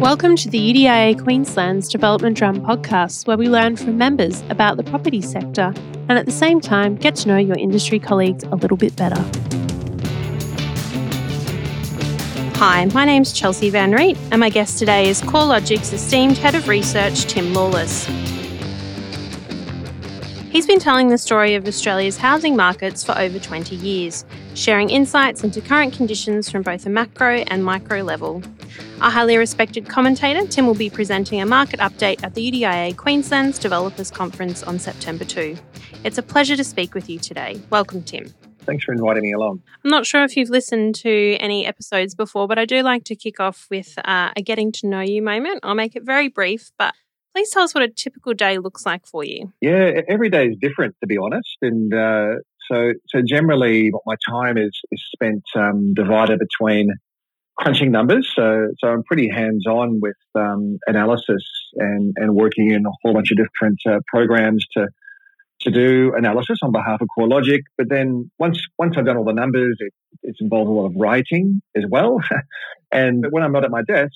Welcome to the UDIA Queensland's Development Drum podcast, where we learn from members about the property sector and at the same time get to know your industry colleagues a little bit better. Hi, my name's Chelsea van Riet and my guest today is CoreLogic's esteemed Head of Research, Tim Lawless. He's been telling the story of Australia's housing markets for over 20 years, sharing insights into current conditions from both a macro and micro level. Our highly respected commentator, Tim, will be presenting a market update at the UDIA Queensland's Developers Conference on September 2. It's a pleasure to speak with you today. Welcome, Tim. Thanks for inviting me along. I'm not sure if you've listened to any episodes before, but I do like to kick off with a getting to know you moment. I'll make it very brief, but please tell us what a typical day looks like for you. Yeah, every day is different, to be honest. And so generally my time is spent divided between crunching numbers. So I'm pretty hands-on with analysis and working in a whole bunch of different programs to do analysis on behalf of CoreLogic. But then once I've done all the numbers, it's involved a lot of writing as well. And when I'm not at my desk,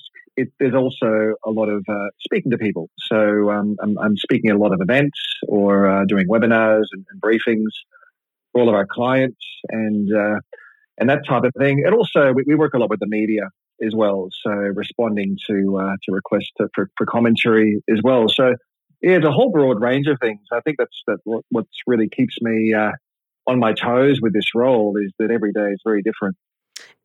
there's also a lot of speaking to people. So I'm speaking at a lot of events or doing webinars and briefings for all of our clients and that type of thing. And also we work a lot with the media as well. So responding to requests for commentary as well. So yeah, it's a whole broad range of things. I think that's what really keeps me on my toes with this role is that every day is very different.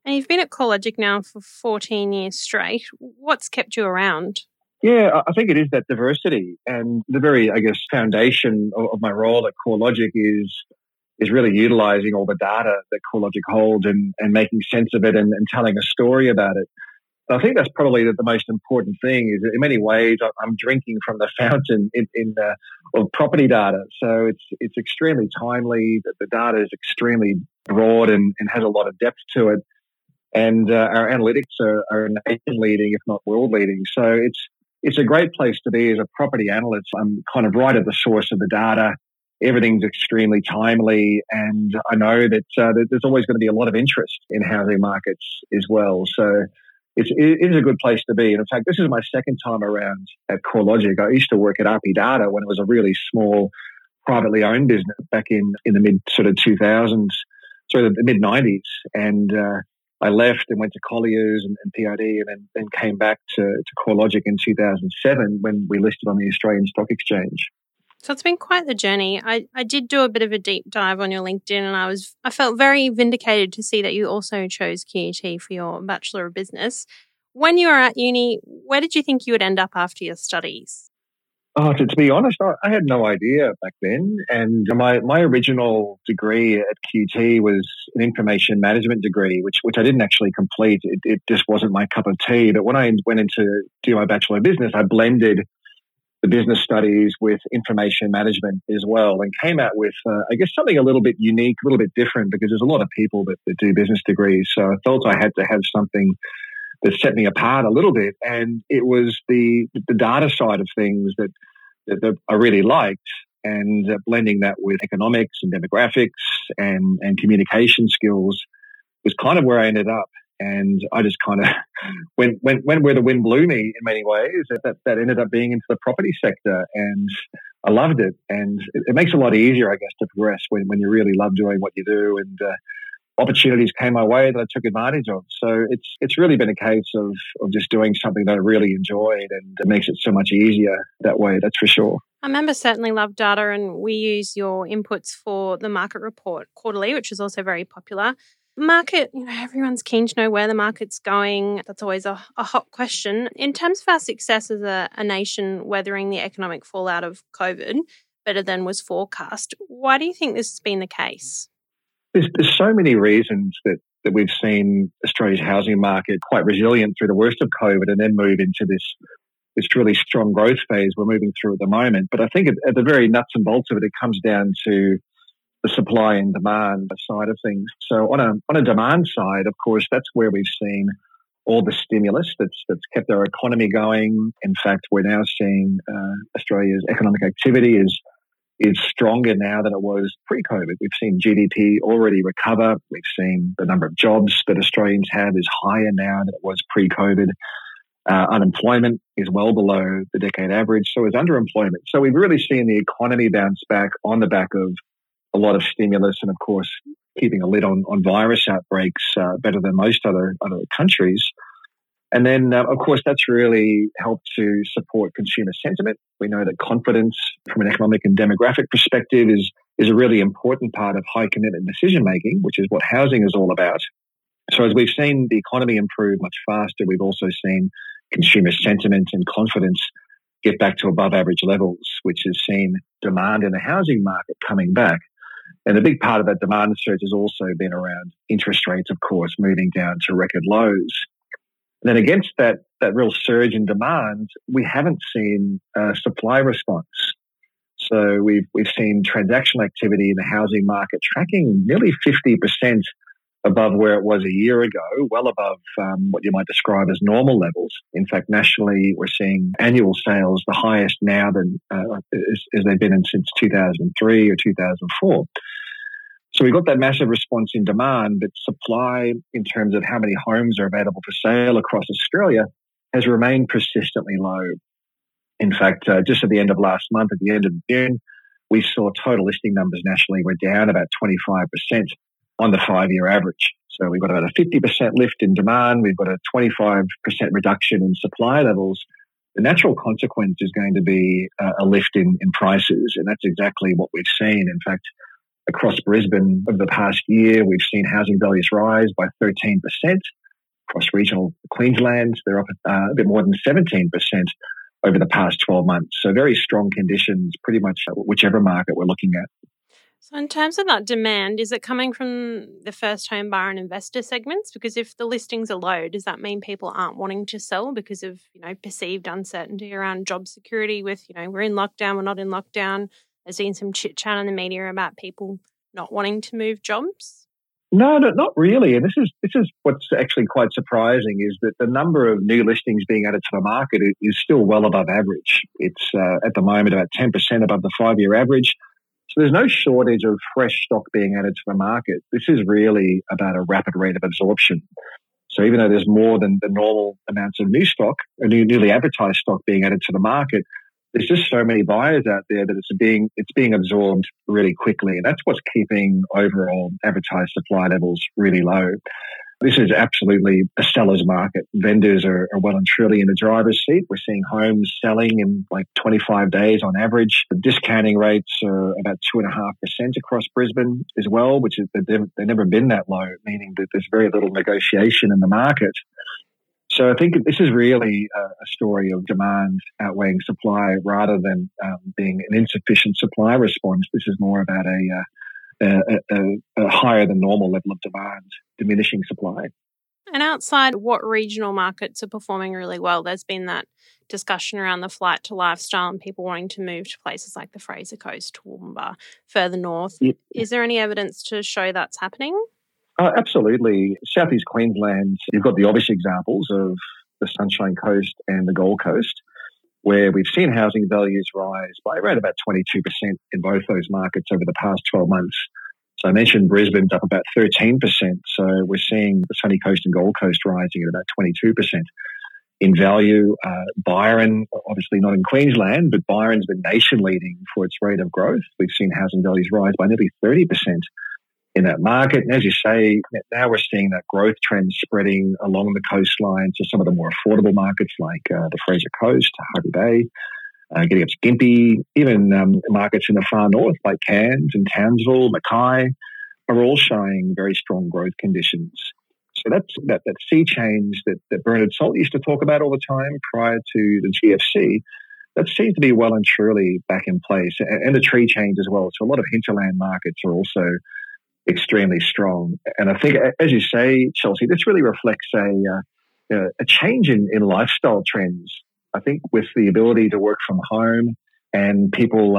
And you've been at CoreLogic now for 14 years straight. What's kept you around? Yeah, I think it is that diversity. And the very, foundation of my role at CoreLogic is really utilising all the data that CoreLogic holds and making sense of it and telling a story about it. And I think that's probably the most important thing is that in many ways I'm drinking from the fountain of property data. So it's extremely timely. The data is extremely broad and has a lot of depth to it. And our analytics are nation-leading, if not world-leading. So it's a great place to be as a property analyst. I'm kind of right at the source of the data. Everything's extremely timely, and I know that there's always going to be a lot of interest in housing markets as well. So it is a good place to be. And in fact, this is my second time around at CoreLogic. I used to work at RP Data when it was a really small, privately owned business back in the mid sort of 2000s, sort of the mid 90s, and I left and went to Colliers and PID and then came back to CoreLogic in 2007 when we listed on the Australian Stock Exchange. So it's been quite the journey. I did do a bit of a deep dive on your LinkedIn and I felt very vindicated to see that you also chose QUT for your Bachelor of Business. When you were at uni, where did you think you would end up after your studies? Oh, to be honest, I had no idea back then. And my original degree at QUT was an information management degree, which I didn't actually complete. It just wasn't my cup of tea. But when I went into do my Bachelor of Business, I blended the business studies with information management as well and came out with, something a little bit unique, a little bit different because there's a lot of people that do business degrees. So I felt I had to have something that set me apart a little bit. And it was the data side of things that I really liked and blending that with economics and demographics and communication skills was kind of where I ended up. And I just kind of went where the wind blew me in many ways. That ended up being into the property sector and I loved it. And it makes it a lot easier, to progress when you really love doing what you do and opportunities came my way that I took advantage of. So it's really been a case of just doing something that I really enjoyed and it makes it so much easier that way, that's for sure. I remember certainly love data and we use your inputs for the market report quarterly, which is also very popular. Market, everyone's keen to know where the market's going. That's always a hot question. In terms of our success as a nation weathering the economic fallout of COVID better than was forecast, why do you think this has been the case? There's so many reasons that we've seen Australia's housing market quite resilient through the worst of COVID and then move into this really strong growth phase we're moving through at the moment. But I think at the very nuts and bolts of it, it comes down to the supply and demand side of things. So on a demand side, of course, that's where we've seen all the stimulus that's kept our economy going. In fact, we're now seeing Australia's economic activity is stronger now than it was pre-COVID. We've seen GDP already recover. We've seen the number of jobs that Australians have is higher now than it was pre-COVID. Unemployment is well below the decade average, so is underemployment. So we've really seen the economy bounce back on the back of a lot of stimulus and, of course, keeping a lid on virus outbreaks better than most other countries. And then, of course, that's really helped to support consumer sentiment. We know that confidence from an economic and demographic perspective is a really important part of high commitment decision-making, which is what housing is all about. So as we've seen the economy improve much faster, we've also seen consumer sentiment and confidence get back to above average levels, which has seen demand in the housing market coming back. And a big part of that demand surge has also been around interest rates, of course, moving down to record lows. And then against that real surge in demand, we haven't seen a supply response. So we've seen transaction activity in the housing market tracking nearly 50% above where it was a year ago, well above what you might describe as normal levels. In fact, nationally, we're seeing annual sales the highest now than as they've been in since 2003 or 2004. So we've got that massive response in demand, but supply in terms of how many homes are available for sale across Australia has remained persistently low. In fact, just at the end of last month, at the end of June, we saw total listing numbers nationally were down about 25% on the five-year average. So we've got about a 50% lift in demand. We've got a 25% reduction in supply levels. The natural consequence is going to be a lift in prices, and that's exactly what we've seen. In fact, across Brisbane over the past year, we've seen housing values rise by 13%. Across regional Queensland, they're up a bit more than 17% over the past 12 months. So very strong conditions, pretty much whichever market we're looking at. So in terms of that demand, is it coming from the first home buyer and investor segments? Because if the listings are low, does that mean people aren't wanting to sell because of, you know, perceived uncertainty around job security with, you know, we're in lockdown, we're not in lockdown? I've seen some chit-chat in the media about people not wanting to move jobs. No, not really. And this is what's actually quite surprising is that the number of new listings being added to the market is still well above average. It's at the moment about 10% above the five-year average. So there's no shortage of fresh stock being added to the market. This is really about a rapid rate of absorption. So even though there's more than the normal amounts of new stock, or newly advertised stock being added to the market, there's just so many buyers out there that it's being absorbed really quickly. And that's what's keeping overall advertised supply levels really low. This is absolutely a seller's market. Vendors are well and truly in the driver's seat. We're seeing homes selling in like 25 days on average. The discounting rates are about 2.5% across Brisbane as well, which is they've never been that low, meaning that there's very little negotiation in the market. So I think this is really a story of demand outweighing supply rather than being an insufficient supply response. This is more about a higher than normal level of demand, diminishing supply. And outside, what regional markets are performing really well? There's been that discussion around the flight to lifestyle and people wanting to move to places like the Fraser Coast, Toowoomba, further north. Yeah. Is there any evidence to show that's happening? Absolutely. Southeast Queensland, you've got the obvious examples of the Sunshine Coast and the Gold Coast, where we've seen housing values rise by around about 22% in both those markets over the past 12 months. So I mentioned Brisbane's up about 13%. So we're seeing the Sunny Coast and Gold Coast rising at about 22% in value. Byron, obviously not in Queensland, but Byron's been nation-leading for its rate of growth. We've seen housing values rise by nearly 30% in that market. And as you say, now we're seeing that growth trend spreading along the coastline to some of the more affordable markets like the Fraser Coast, Hervey Bay, getting up to Gympie, even markets in the far north like Cairns and Townsville, Mackay are all showing very strong growth conditions. So that's that sea change that Bernard Salt used to talk about all the time prior to the GFC. That seems to be well and truly back in place, and the tree change as well. So a lot of hinterland markets are also extremely strong. And I think, as you say, Chelsea, this really reflects a change in lifestyle trends. I think with the ability to work from home and people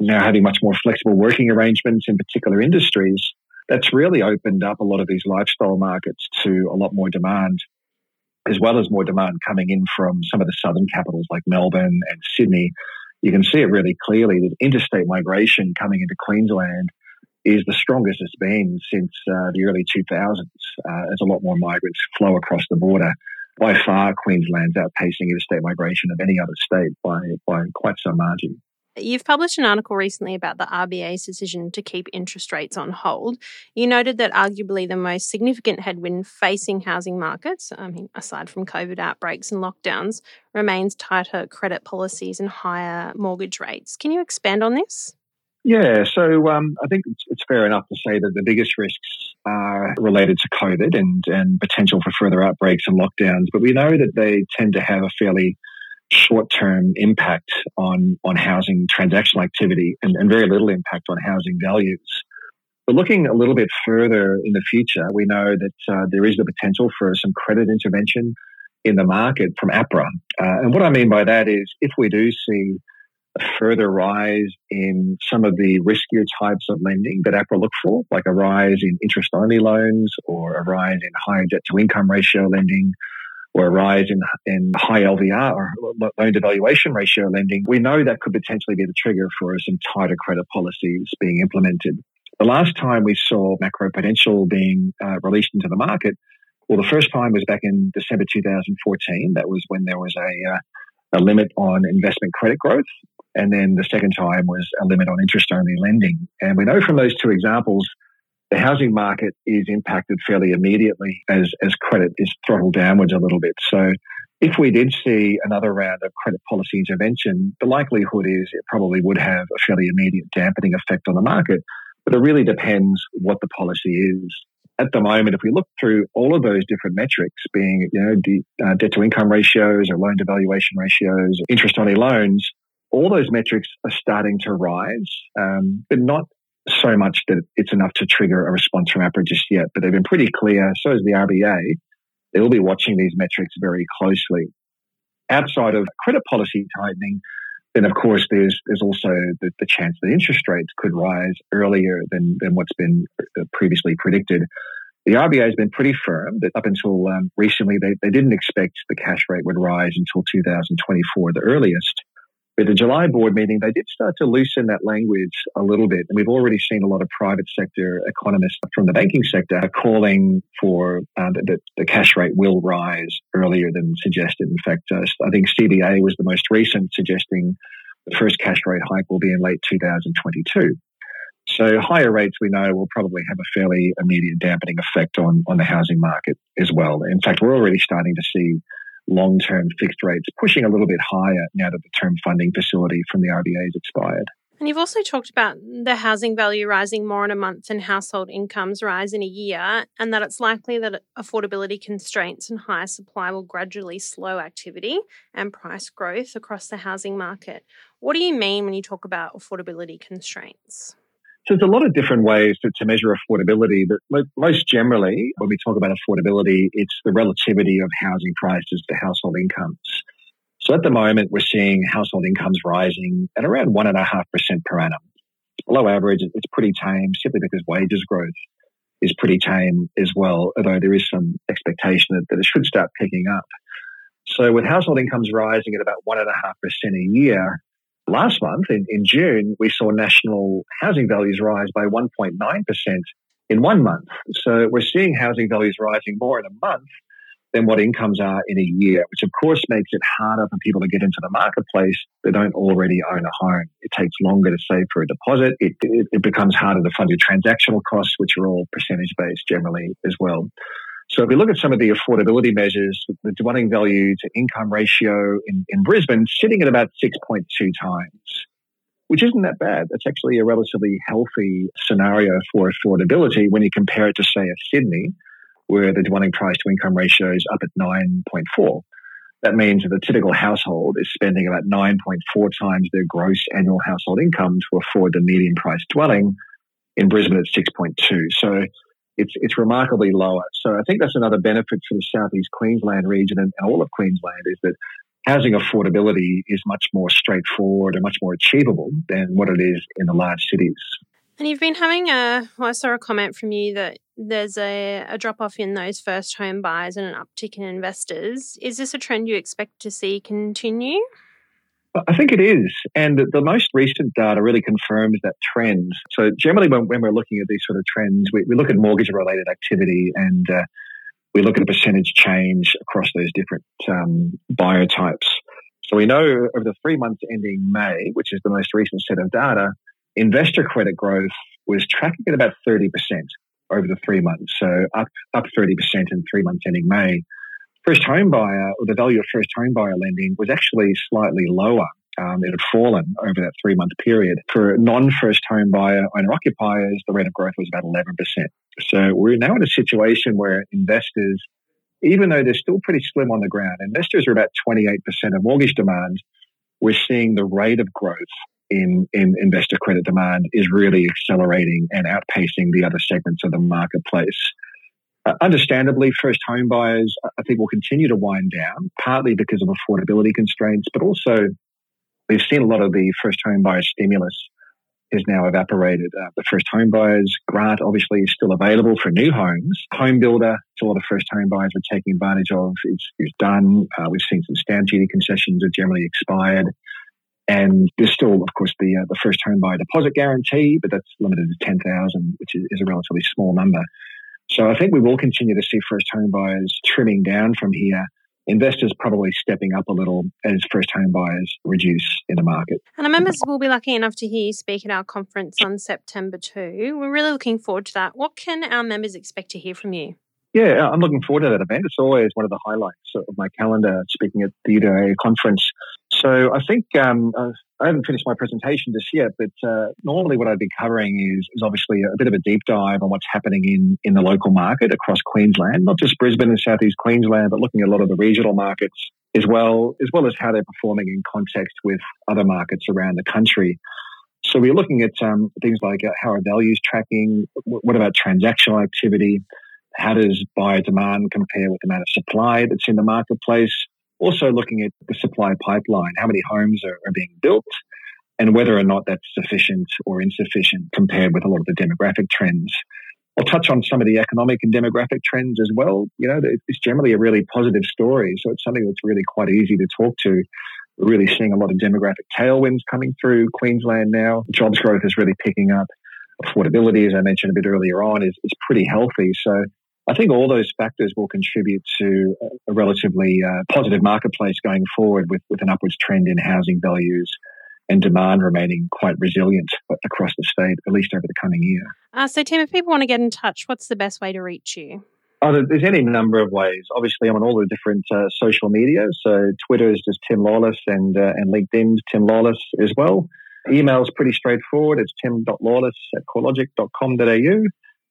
now having much more flexible working arrangements in particular industries, that's really opened up a lot of these lifestyle markets to a lot more demand, as well as more demand coming in from some of the southern capitals like Melbourne and Sydney. You can see it really clearly that interstate migration coming into Queensland is the strongest it's been since the early 2000s, as a lot more migrants flow across the border by far Queensland's outpacing interstate migration of any other state by quite some margin. You've published an article recently about the RBA's decision to keep interest rates on hold. You noted that arguably the most significant headwind facing housing markets, aside from COVID outbreaks and lockdowns, remains tighter credit policies and higher mortgage rates. Can you expand on this? Yeah, so I think it's fair enough to say that the biggest risks are related to COVID and potential for further outbreaks and lockdowns, but we know that they tend to have a fairly short-term impact on housing transactional activity and very little impact on housing values. But looking a little bit further in the future, we know that there is the potential for some credit intervention in the market from APRA. And what I mean by that is if we do see a further rise in some of the riskier types of lending that APRA look for, like a rise in interest-only loans or a rise in higher debt-to-income ratio lending, or a rise in high LVR or loan-to-valuation ratio lending, we know that could potentially be the trigger for some tighter credit policies being implemented. The last time we saw macroprudential being released into the market, well, the first time was back in December 2014. That was when there was a limit on investment credit growth. And then the second time was a limit on interest-only lending. And we know from those two examples, the housing market is impacted fairly immediately as credit is throttled downwards a little bit. So if we did see another round of credit policy intervention, the likelihood is it probably would have a fairly immediate dampening effect on the market, but it really depends what the policy is. At the moment, if we look through all of those different metrics, being debt-to-income ratios or loan-to-valuation ratios, interest-only loans, all those metrics are starting to rise, but not so much that it's enough to trigger a response from APRA just yet, but they've been pretty clear, so is the RBA, they'll be watching these metrics very closely. Outside of credit policy tightening, then of course there's also the chance that interest rates could rise earlier than what's been previously predicted. The RBA has been pretty firm that up until recently they didn't expect the cash rate would rise until 2024, the earliest. At the July board meeting, they did start to loosen that language a little bit. And we've already seen a lot of private sector economists from the banking sector calling for that the cash rate will rise earlier than suggested. In fact, I think CBA was the most recent, suggesting the first cash rate hike will be in late 2022. So higher rates, we know, will probably have a fairly immediate dampening effect on the housing market as well. In fact, we're already starting to see long-term fixed rates pushing a little bit higher now that the term funding facility from the RBA has expired. And you've also talked about the housing value rising more in a month and household incomes rise in a year, and that it's likely that affordability constraints and higher supply will gradually slow activity and price growth across the housing market. What do you mean when you talk about affordability constraints? So there's a lot of different ways to measure affordability, but most generally, when we talk about affordability, it's the relativity of housing prices to household incomes. So at the moment, we're seeing household incomes rising at around 1.5% per annum. Below average, it's pretty tame simply because wages growth is pretty tame as well, although there is some expectation that it should start picking up. So with household incomes rising at about 1.5% a year, last month, in June, we saw national housing values rise by 1.9% in 1 month. So we're seeing housing values rising more in a month than what incomes are in a year, which of course makes it harder for people to get into the marketplace that don't already own a home. It takes longer to save for a deposit. It becomes harder to fund your transactional costs, which are all percentage-based generally as well. So if we look at some of the affordability measures, the dwelling value to income ratio in Brisbane sitting at about 6.2 times, which isn't that bad. That's actually a relatively healthy scenario for affordability when you compare it to, say, Sydney, where the dwelling price to income ratio is up at 9.4. That means that the typical household is spending about 9.4 times their gross annual household income to afford the median price dwelling. In Brisbane, it's 6.2. So it's remarkably lower. So I think that's another benefit for the Southeast Queensland region and all of Queensland is that housing affordability is much more straightforward and much more achievable than what it is in the large cities. And you've been having I saw a comment from you that there's a drop-off in those first home buyers and an uptick in investors. Is this a trend you expect to see continue? I think it is. And the most recent data really confirms that trend. So generally when we're looking at these sort of trends, we look at mortgage-related activity and we look at a percentage change across those different biotypes. So we know over the 3 months ending May, which is the most recent set of data, investor credit growth was tracking at about 30% over the 3 months. So up 30% in 3 months ending May. First home buyer, or the value of first home buyer lending, was actually slightly lower. It had fallen over that 3 month period. For non-first home buyer owner occupiers, the rate of growth was about 11%. So we're now in a situation where investors, even though they're still pretty slim on the ground, investors are about 28% of mortgage demand. We're seeing the rate of growth in investor credit demand is really accelerating and outpacing the other segments of the marketplace. Understandably, first home buyers, I think, will continue to wind down, partly because of affordability constraints, but also we've seen a lot of the first home buyer stimulus is now evaporated. The first home buyers grant obviously is still available for new homes. Home builder, a lot of first home buyers are taking advantage of, is done. We've seen some stamp duty concessions have generally expired. And there's still, of course, the first home buyer deposit guarantee, but that's limited to $10,000, which is a relatively small number. So I think we will continue to see first home buyers trimming down from here. Investors probably stepping up a little as first home buyers reduce in the market. And our members will be lucky enough to hear you speak at our conference on September 2. We're really looking forward to that. What can our members expect to hear from you? Yeah, I'm looking forward to that event. It's always one of the highlights of my calendar, speaking at the UDIA conference. So I think I haven't finished my presentation just yet, but normally what I'd be covering is obviously a bit of a deep dive on what's happening in the local market across Queensland, not just Brisbane and Southeast Queensland, but looking at a lot of the regional markets as well as how they're performing in context with other markets around the country. So we're looking at things like how are values tracking, what about transactional activity, how does buyer demand compare with the amount of supply that's in the marketplace, also looking at the supply pipeline, how many homes are being built and whether or not that's sufficient or insufficient compared with a lot of the demographic trends. I'll touch on some of the economic and demographic trends as well. You know, it's generally a really positive story, so it's something that's really quite easy to talk to. We're really seeing a lot of demographic tailwinds coming through Queensland now. Jobs growth is really picking up. Affordability, as I mentioned a bit earlier on, is pretty healthy. So I think all those factors will contribute to a relatively positive marketplace going forward with an upwards trend in housing values and demand remaining quite resilient across the state, at least over the coming year. So Tim, if people want to get in touch, what's the best way to reach you? There's any number of ways. Obviously, I'm on all the different social media. So Twitter is just Tim Lawless and LinkedIn is Tim Lawless as well. Email is pretty straightforward. It's tim.lawless@corelogic.com.au.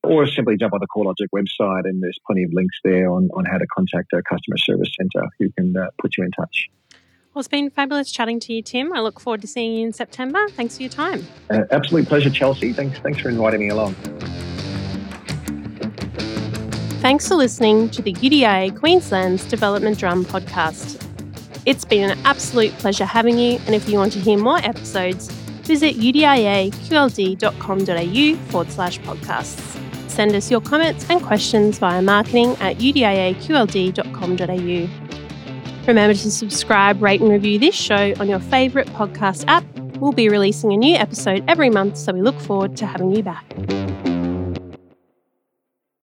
Or simply jump on the CoreLogic website and there's plenty of links there on how to contact our customer service centre who can put you in touch. Well, it's been fabulous chatting to you, Tim. I look forward to seeing you in September. Thanks for your time. Absolute pleasure, Chelsea. Thanks for inviting me along. Thanks for listening to the UDIA Queensland's Development Drum podcast. It's been an absolute pleasure having you, and if you want to hear more episodes, visit udiaqld.com.au/podcasts. Send us your comments and questions via marketing@udiaqld.com.au. Remember to subscribe, rate and review this show on your favourite podcast app. We'll be releasing a new episode every month, so we look forward to having you back.